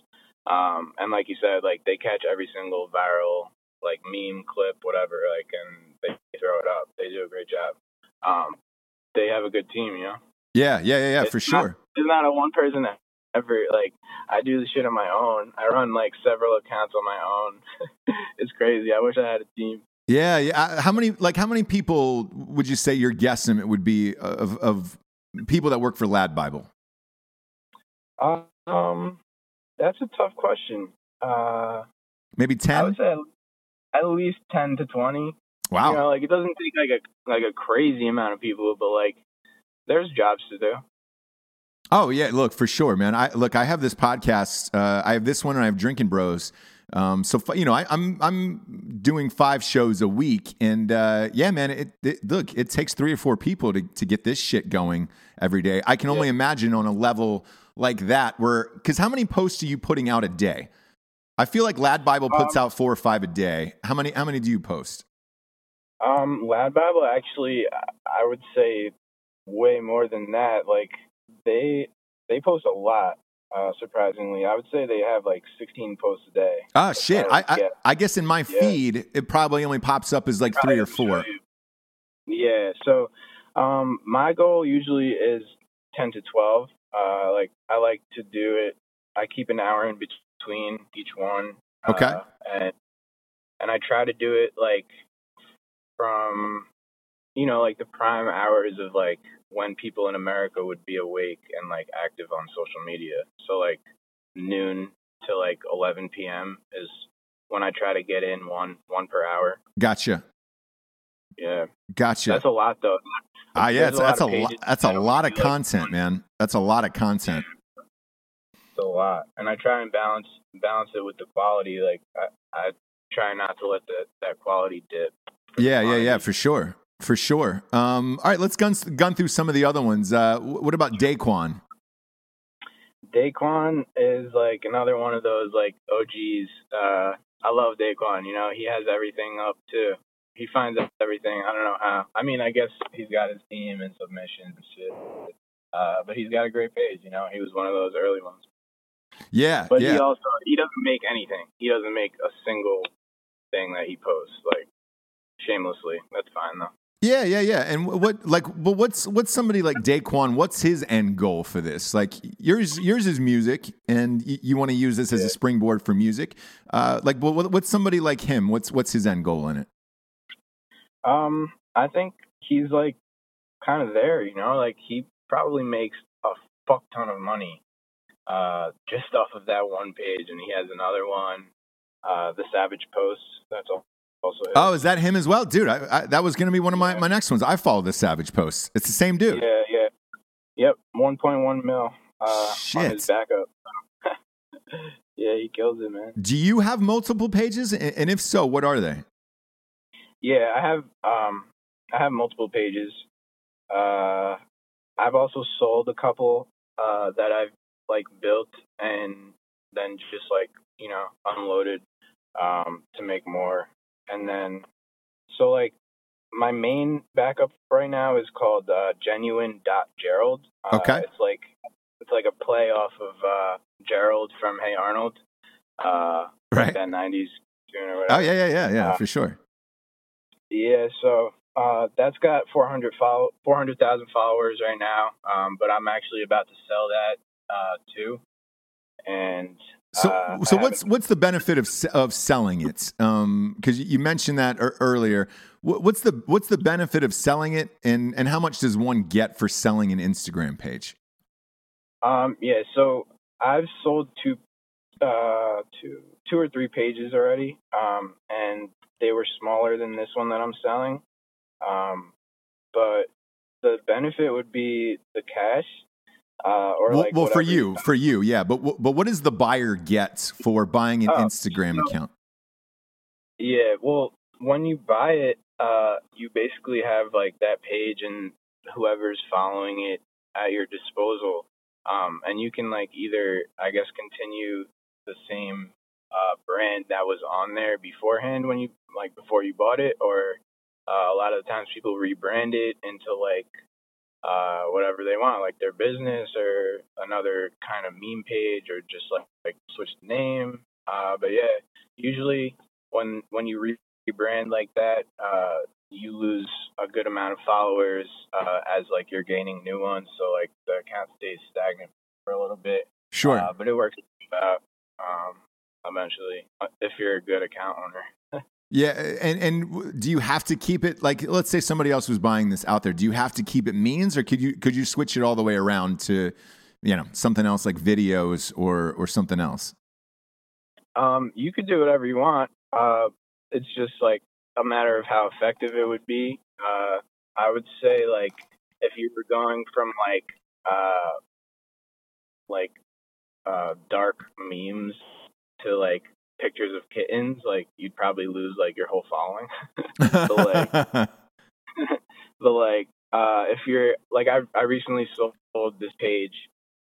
Um, and like you said, like they catch every single viral like meme, clip, whatever, like, and they throw it up. They do a great job. Um, they have a good team, you know. Yeah, yeah, yeah, yeah, it's for not, sure. It's not a one person that ever like I do the shit on my own. I run like several accounts on my own. It's crazy. I wish I had a team. Yeah, yeah. How many like how many people would you say your guesstimate would be of of people that work for Lad Bible? Um, that's a tough question. Uh, maybe ten. I would say at least ten to twenty. Wow. You know, like it doesn't take like a like a crazy amount of people, but like there's jobs to do. Oh yeah, look for sure, man. I look, I have this podcast. Uh, I have this one, and I have Drinking Bros. Um, so you know, I, I'm I'm doing five shows a week, and uh, yeah, man. It, it look, it takes three or four people to to get this shit going every day. I can only yeah. imagine on a level like that, where because how many posts are you putting out a day? I feel like Lad Bible puts um, out four or five a day. How many? How many do you post? Um, Lad Bible actually, I would say way more than that. Like, they they post a lot, uh, surprisingly. I would say they have like sixteen posts a day. Oh, shit. I I, I guess in my yeah. feed, it probably only pops up as like probably three or four. True. Yeah, so um, my goal usually is ten to twelve. Uh, like, I like to do it. I keep an hour in between each one. Okay. Uh, and and I try to do it like from, you know, like the prime hours of like when people in America would be awake and like active on social media. So like noon to like eleven p.m. is when I try to get in one one per hour. Gotcha. Yeah. Gotcha. That's a lot though. Ah, uh, yeah, that's a that's a lot. Of lo- that's a lot of content, like, man. That's a lot of content. It's a lot, and I try and balance balance it with the quality. Like I, I try not to let the, that quality dip. Yeah, yeah, yeah, for sure, for sure. Um, all right, let's gun gun through some of the other ones. Uh, what about Daquan? Daquan is like another one of those like O Gs. Uh, I love Daquan. You know, he has everything up too. He finds out everything. I don't know how. I mean, I guess he's got his team and submissions and shit. Uh, but he's got a great page. You know, he was one of those early ones. Yeah, but yeah. he also he doesn't make anything. He doesn't make a single thing that he posts, like shamelessly. That's fine though. Yeah, yeah, yeah. And what like, but what's what's somebody like Daquan? What's his end goal for this? Like yours, yours is music, and you, you want to use this as yeah. a springboard for music. Uh, like, what, what's somebody like him? What's what's his end goal in it? Um, I think he's like kind of there, you know, like he probably makes a fuck ton of money, uh, just off of that one page. And he has another one, uh, The Savage Posts. That's also his. Oh, is that him as well? Dude, I, I, that was going to be one of my, yeah. my next ones. I follow The Savage Posts. It's the same dude. Yeah. Yeah. Yep. one point one mil, uh, Shit. on his backup. Yeah. He kills it, man. Do you have multiple pages? And if so, what are they? Yeah, I have um, I have multiple pages. Uh, I've also sold a couple uh, that I've like built and then just like you know unloaded um, to make more. And then so like my main backup right now is called uh, Genuine dot Gerald. Uh, okay, it's like it's like a play off of uh, Gerald from Hey Arnold, uh, right? Like that nineties tune or whatever. Oh yeah, yeah, yeah, yeah, uh, for sure. Yeah, so uh, that's got four hundred thousand followers right now, um, but I'm actually about to sell that uh, too. And so, uh, so what's what's the benefit of of selling it? Because um, you mentioned that earlier. What's the what's the benefit of selling it, and, and how much does one get for selling an Instagram page? Um, yeah, so I've sold two, uh, two, two or three pages already, um, and they were smaller than this one that I'm selling. Um, but the benefit would be the cash. Uh, or well, like well for you, for you. Yeah. But, but what does the buyer get for buying an oh, Instagram so, account? Yeah. Well, when you buy it, uh, you basically have like that page and whoever's following it at your disposal. Um, and you can like either, I guess, continue the same Uh, brand that was on there beforehand when you like before you bought it, or uh, a lot of the times people rebrand it into like uh, whatever they want, like their business or another kind of meme page, or just like, like switch the name. Uh, but yeah, usually when when you rebrand like that, uh, you lose a good amount of followers uh, as like you're gaining new ones, so like the account stays stagnant for a little bit. Sure, uh, but it works out. Um, eventually if you're a good account owner. yeah and and do you have to keep it, like let's say somebody else was buying this out there, do you have to keep it memes, or could you could you switch it all the way around to, you know, something else like videos or or something else? Um you could do whatever you want. Uh it's just like a matter of how effective it would be. uh I would say like if you were going from like uh like uh dark memes to like pictures of kittens, like you'd probably lose like your whole following. So like, but like, uh, if you're like, I I recently sold this page,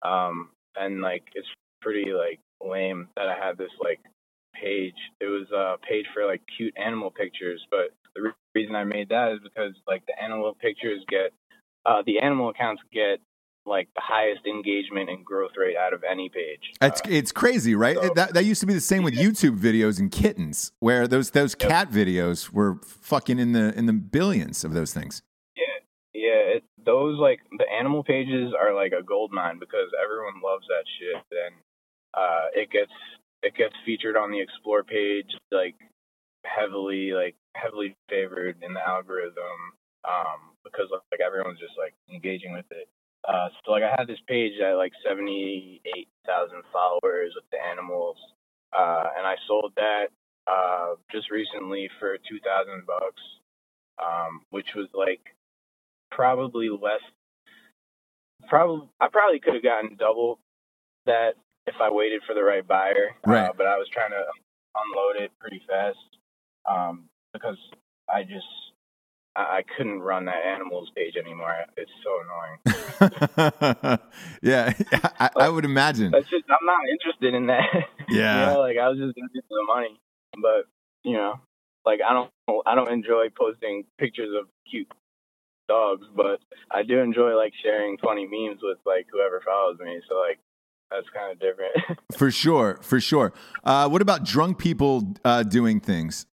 um, and like it's pretty like lame that I had this like page. It was a page for like cute animal pictures, but the re- reason I made that is because like the animal pictures get uh, the animal accounts get like the highest engagement and growth rate out of any page. It's uh, it's crazy, right? So, that that used to be the same with YouTube videos and kittens, where those those yep. cat videos were fucking in the in the billions of those things. Yeah, yeah. It, those like the animal pages are like a gold mine because everyone loves that shit, and uh, it gets it gets featured on the Explore page, like heavily, like heavily favored in the algorithm, um, because like everyone's just like engaging with it. Uh, so like I had this page that had like seventy-eight thousand followers with the animals, uh, and I sold that uh, just recently for two thousand bucks, um, which was like probably less. Probably I probably could have gotten double that if I waited for the right buyer, right. Uh, but I was trying to unload it pretty fast um, because I just. I couldn't run that animals page anymore. It's so annoying. yeah, I, I would imagine. That's just, I'm not interested in that. Yeah, you know, like I was just interested in the money. But you know, like I don't, I don't enjoy posting pictures of cute dogs, but I do enjoy like sharing funny memes with like whoever follows me. So like. That's kind of different. for sure, for sure. Uh, what about drunk people uh, doing things?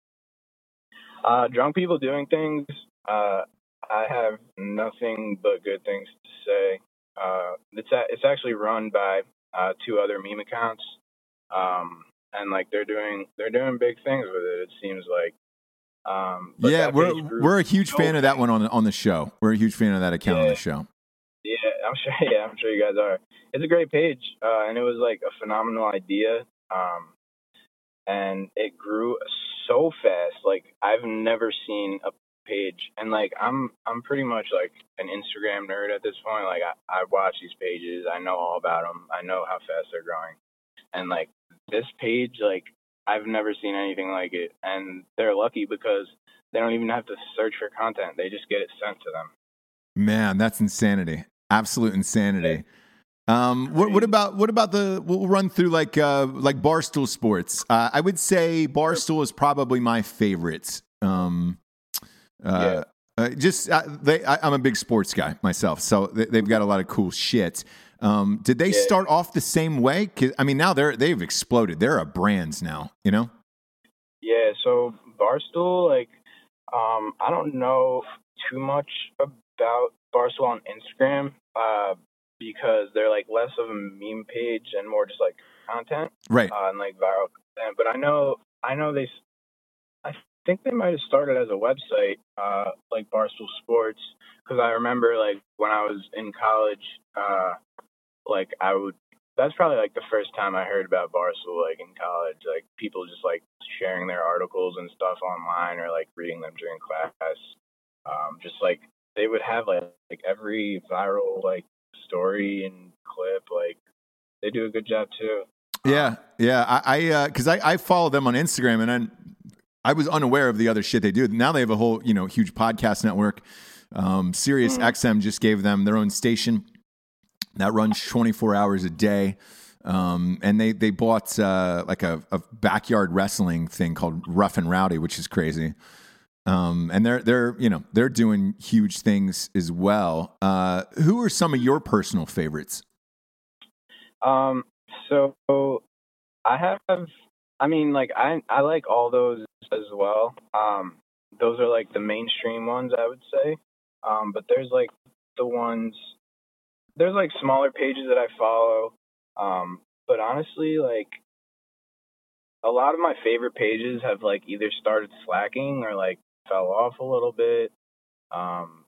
Uh, drunk people doing things, uh, I have nothing but good things to say. Uh, it's a, it's actually run by uh, two other meme accounts, um, and like they're doing they're doing big things with it. It seems like. Um, yeah, we're group, we're a huge fan of that one on on the show. We're a huge fan of that account yeah. on the show. Yeah, I'm sure. Yeah, I'm sure you guys are. It's a great page, uh, and it was like a phenomenal idea, um, and it grew so fast. Like I've never seen a page, and like I'm, I'm pretty much like an Instagram nerd at this point. Like I, I watch these pages, I know all about them, I know how fast they're growing, and like this page, like I've never seen anything like it. And they're lucky because they don't even have to search for content; they just get it sent to them. Man, that's insanity. Absolute insanity. Um, what, what about what about the? We'll run through like uh, like Barstool Sports. Uh, I would say Barstool is probably my favorite. Um, uh, yeah. uh, just uh, they, I, I'm a big sports guy myself, so they, they've got a lot of cool shit. Um, did they yeah. start off the same way? 'Cause, I mean, now they're they've exploded. They're a brands now, you know. Yeah. So Barstool, like, um, I don't know too much about Barstool on Instagram. Uh, because they're like less of a meme page and more just like content, right? Uh, and like viral content. But I know, I know they, I think they might have started as a website, uh, like Barstool Sports, because I remember like when I was in college, uh, like I would. That's probably like the first time I heard about Barstool, like in college, like people just like sharing their articles and stuff online or like reading them during class. Um, just like they would have like like every viral like. Story and clip, like they do a good job too. Yeah, yeah. I, I uh, because I, I follow them on Instagram, and I, I was unaware of the other shit they do. Now they have a whole, you know, huge podcast network. Um, Sirius X M just gave them their own station that runs twenty-four hours a day. Um, and they they bought uh, like a, a backyard wrestling thing called Rough and Rowdy, which is crazy. Um, and they're, they're, you know, they're doing huge things as well. Uh, who are some of your personal favorites? Um, so I have, I mean, like, I, I like all those as well. Um, those are like the mainstream ones, I would say. Um, but there's like the ones, there's like smaller pages that I follow. Um, but honestly, like a lot of my favorite pages have like either started slacking or like, fell off a little bit. Um,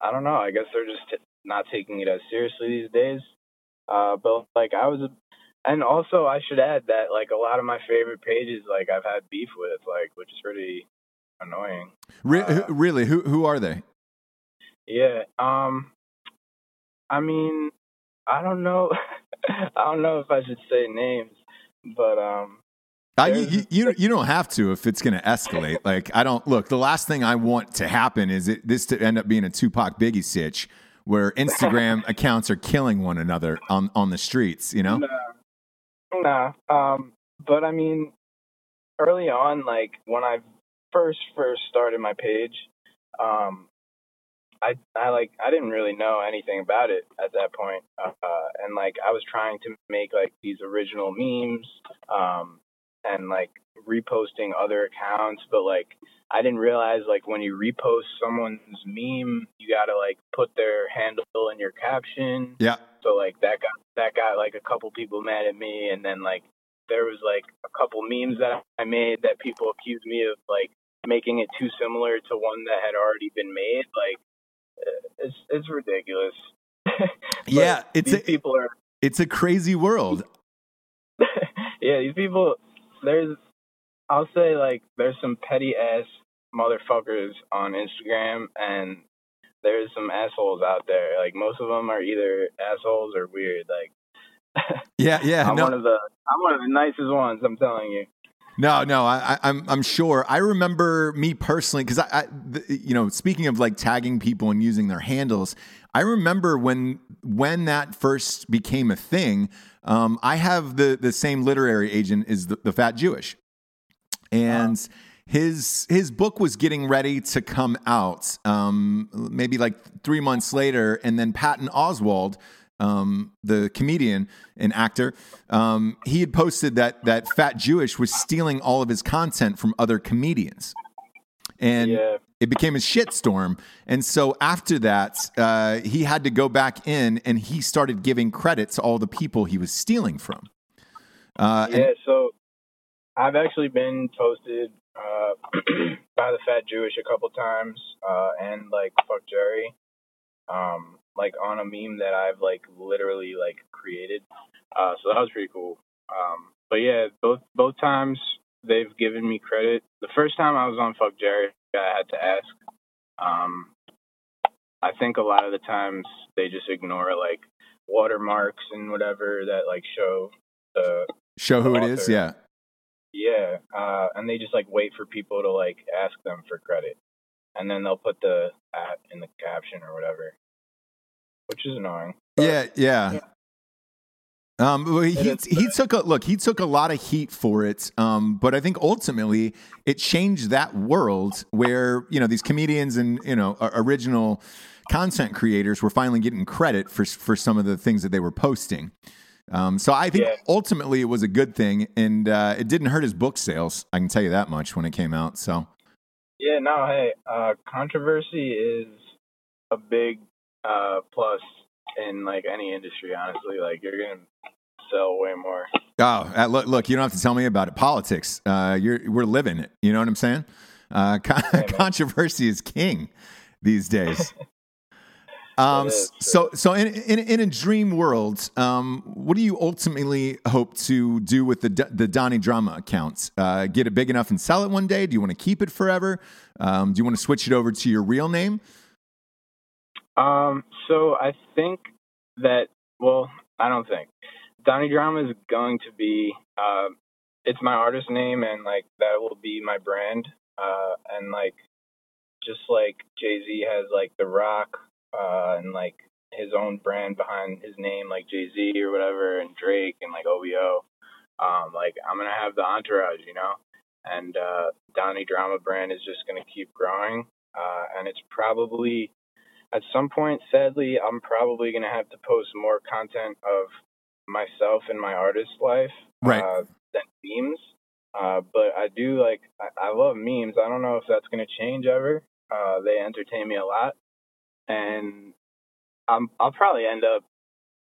I don't know. I guess they're just t- not taking it as seriously these days. Uh, but like I was, a, and also I should add that like a lot of my favorite pages, like I've had beef with, like, which is pretty annoying. Re- uh, who, really? Who who are they? Yeah. Um. I mean, I don't know. I don't know if I should say names, but um. I, you, you you don't have to if it's going to escalate. Like I don't look. The last thing I want to happen is it, this to end up being a Tupac Biggie sitch where Instagram accounts are killing one another on, on the streets. You know. Nah. nah. Um, but I mean, early on, like when I first first started my page, um, I, I like, I didn't really know anything about it at that point. Uh, and like, I was trying to make like these original memes, um, and like reposting other accounts, but like, I didn't realize like when you repost someone's meme, you gotta like put their handle in your caption. Yeah. So like that got, that got like a couple people mad at me. And then like, there was like a couple memes that I made that people accused me of like making it too similar to one that had already been made. Like it's, it's ridiculous. Yeah. It's these a, people are, it's a crazy world. Yeah. These people, there's, I'll say like there's some petty ass motherfuckers on Instagram, and there's some assholes out there. Like most of them are either assholes or weird. Like, yeah, yeah. I'm no. one of the I'm one of the nicest ones, I'm telling you. No, no, I, I, I'm I'm sure. I remember me personally, because I, I th- you know, speaking of like tagging people and using their handles, I remember when when that first became a thing. Um, I have the the same literary agent is the, the Fat Jewish, and. Wow. His his book was getting ready to come out, um, maybe like three months later, and then Patton Oswalt, um, the comedian and actor, um, he had posted that that Fat Jewish was stealing all of his content from other comedians, and yeah. It became a shitstorm. And so after that, uh, he had to go back in and he started giving credit to all the people he was stealing from. Uh, yeah, and- so I've actually been posted. Uh, by the Fat Jewish a couple times, uh, and like Fuck Jerry, um, like on a meme that I've like literally like created. Uh, so that was pretty cool. Um, but yeah, both both times they've given me credit. The first time I was on Fuck Jerry, I had to ask. Um, I think a lot of the times they just ignore like watermarks and whatever that like show the show who the author. It is. Yeah. Yeah, uh, and they just like wait for people to like ask them for credit, and then they'll put the at in the caption or whatever, which is annoying. But, yeah, yeah, yeah. Um, he is, he uh, took a look. He took a lot of heat for it, um, but I think ultimately it changed that world where you know these comedians and you know original content creators were finally getting credit for for some of the things that they were posting. Um, so I think yeah. ultimately it was a good thing, and uh, it didn't hurt his book sales. I can tell you that much when it came out. So, yeah, no, hey, uh, controversy is a big uh, plus in like any industry. Honestly, like you're gonna sell way more. Oh, look, look, you don't have to tell me about it. Politics, uh, you're we're living it. You know what I'm saying? Uh, con- hey, controversy is king these days. Um, is, so, so in, in, in a dream world, um, what do you ultimately hope to do with the, the Donnie Drama account? Uh, get it big enough and sell it one day? Do you want to keep it forever? Um, do you want to switch it over to your real name? Um, so I think that, well, I don't think Donnie Drama is going to be, uh, it's my artist name, and like, that will be my brand. Uh, and like, just like Jay-Z has like The Rock, Uh, and like his own brand behind his name, like Jay-Z or whatever, and Drake and like O V O. Um, like I'm gonna have the Entourage, you know, and uh, Donnie Drama brand is just gonna keep growing. Uh, and it's probably at some point, sadly, I'm probably gonna have to post more content of myself and my artist life, right? Uh, than memes. Uh, but I do like I-, I love memes. I don't know if that's gonna change ever. Uh, they entertain me a lot. And I'm, I'll probably end up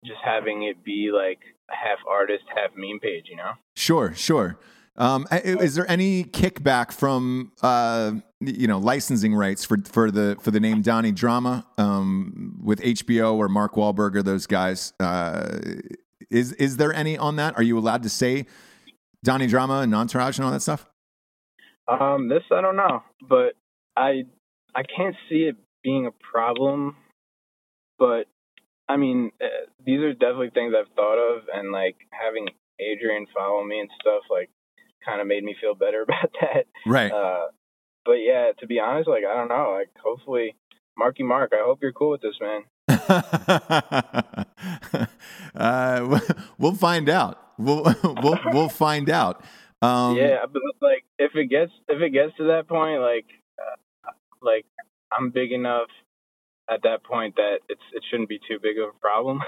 just having it be like a half artist, half meme page, you know? Sure, sure. Um, is there any kickback from, uh, you know, licensing rights for, for the for the name Donnie Drama um, with H B O or Mark Wahlberg or those guys? Uh, is is there any on that? Are you allowed to say Donnie Drama and Entourage and all that stuff? Um, this, I don't know, but I I can't see it being a problem, but I mean, uh, these are definitely things I've thought of, and like having Adrian follow me and stuff like kind of made me feel better about that, right? Uh, but yeah, to be honest, like I don't know, like hopefully, Marky Mark, I hope you're cool with this, man. uh, we'll find out. We'll we'll we'll find out. Um, yeah, but like if it gets if it gets to that point, like uh, like. I'm big enough at that point that it's it shouldn't be too big of a problem.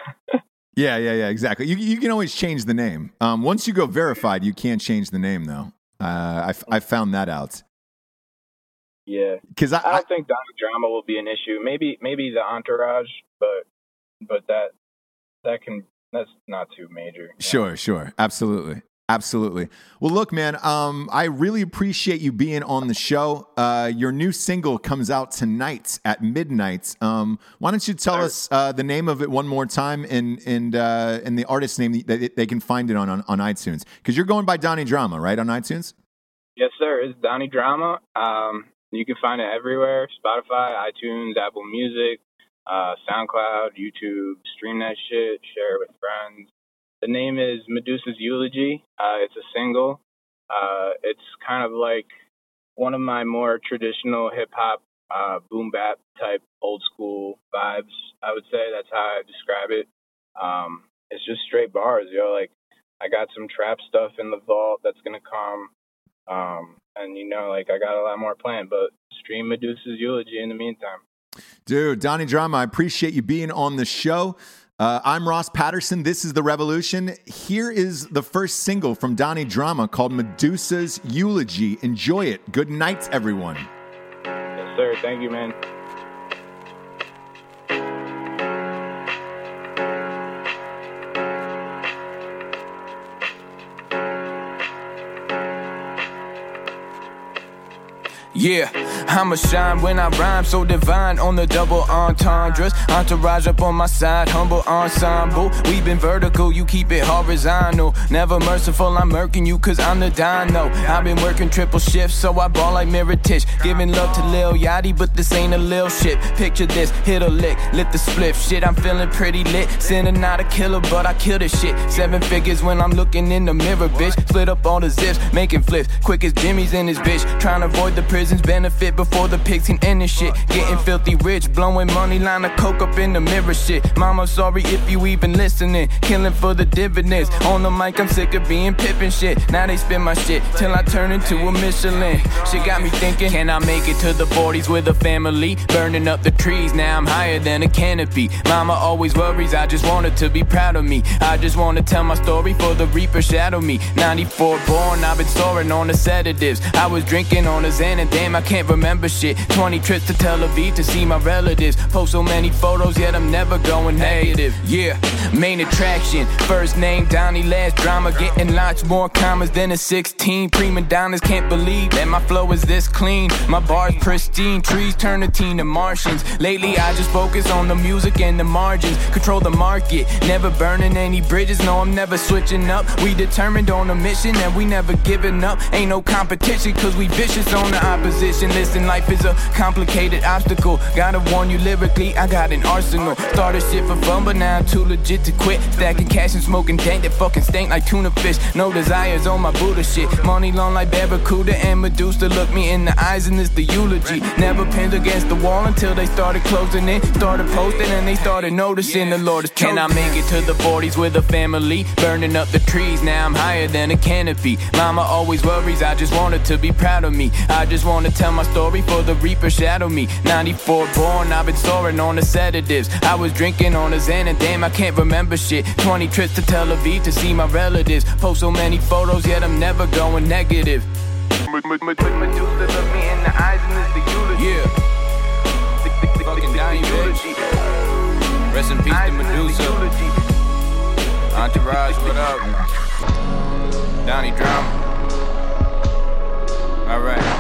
Yeah, yeah, yeah, exactly. You you can always change the name. Um, once you go verified, you can't change the name, though. Uh, I, I found that out. Yeah, because I, I don't I, think Donnie Drama will be an issue. Maybe maybe the Entourage, but but that that can that's not too major. Yeah. Sure, sure, absolutely. Absolutely. Well, look, man, um, I really appreciate you being on the show. Uh, your new single comes out tonight at midnight. Um, why don't you tell us uh, the name of it one more time and and uh, and the artist's name that they can find it on, on, on iTunes? Because you're going by Donnie Drama, right, on iTunes? Yes, sir. It's Donnie Drama. Um, you can find it everywhere, Spotify, iTunes, Apple Music, uh, SoundCloud, YouTube. Stream that shit, share it with friends. The name is Medusa's Eulogy. Uh, it's a single. Uh, it's kind of like one of my more traditional hip-hop, uh, boom-bap type old-school vibes, I would say. That's how I describe it. Um, it's just straight bars, yo. Like, I got some trap stuff in the vault that's going to come. Um, and, you know, like, I got a lot more planned. But stream Medusa's Eulogy in the meantime. Dude, Donnie Drama, I appreciate you being on the show. Uh, I'm Ross Patterson. This is The Revolution. Here is the first single from Donnie Drama called Medusa's Eulogy. Enjoy it. Good night, everyone. Yes, sir. Thank you, man. Yeah, I'ma shine when I rhyme, so divine on the double entendres. Entourage up on my side, humble ensemble. We been vertical, you keep it horizontal. Never merciful, I'm murking you cause I'm the dino. I've been working triple shifts, so I ball like Miritich. Giving love to Lil Yachty, but this ain't a Lil shit. Picture this, hit a lick, lit the split. Shit, I'm feeling pretty lit. Sinning not a killer, but I kill this shit. Seven figures when I'm looking in the mirror, bitch. Split up all the zips, making flips. Quick as Jimmy's in this bitch. Trying to avoid the prison. Benefit before the pigs can end this shit. Getting filthy rich, blowing money, line of coke up in the mirror shit. Mama, sorry if you even listening. Killing for the dividends. On the mic, I'm sick of being pippin' shit. Now they spin my shit till I turn into a Michelin. Shit got me thinking, can I make it to the forties with a family? Burning up the trees, now I'm higher than a canopy. Mama always worries, I just want her to be proud of me. I just want to tell my story for the reaper shadow me. ninety-four born, I've been soaring on the sedatives. I was drinking on a Xanax. Damn, I can't remember shit. twenty trips to Tel Aviv to see my relatives. Post so many photos, yet I'm never going negative. Yeah, main attraction. First name, Donnie, last drama. Getting lots more commas than a sixteen. Prima donnas can't believe that my flow is this clean. My bar's pristine. Trees turn to teen to Martians. Lately, I just focus on the music and the margins. Control the market. Never burning any bridges. No, I'm never switching up. We determined on a mission and we never giving up. Ain't no competition cause we vicious on the opposite. Position. Listen, life is a complicated obstacle. Gotta warn you lyrically, I got an arsenal. Started shit for fun, but now I'm too legit to quit. Stacking cash and smoking dank that fucking stank like tuna fish. No desires on my Buddha shit. Money long like Barracuda and Medusa. Look me in the eyes and it's the eulogy. Never pinned against the wall until they started closing in. Started posting and they started noticing the Lord is chosen. Can I make it to the forties with a family? Burning up the trees, now I'm higher than a canopy. Mama always worries, I just want her to be proud of me. I just want to tell my story for the reaper shadow me. ninety-four born, I've been soaring on the sedatives. I was drinking on a Xanax, damn, I can't remember shit. twenty trips to Tel Aviv to see my relatives. Post so many photos, yet I'm never going negative. Medusa look me in the eyes and it's the eulogy. Yeah. Fucking dying bitch. Rest in peace to Medusa. Entourage, what up? Donnie Drama. Alright.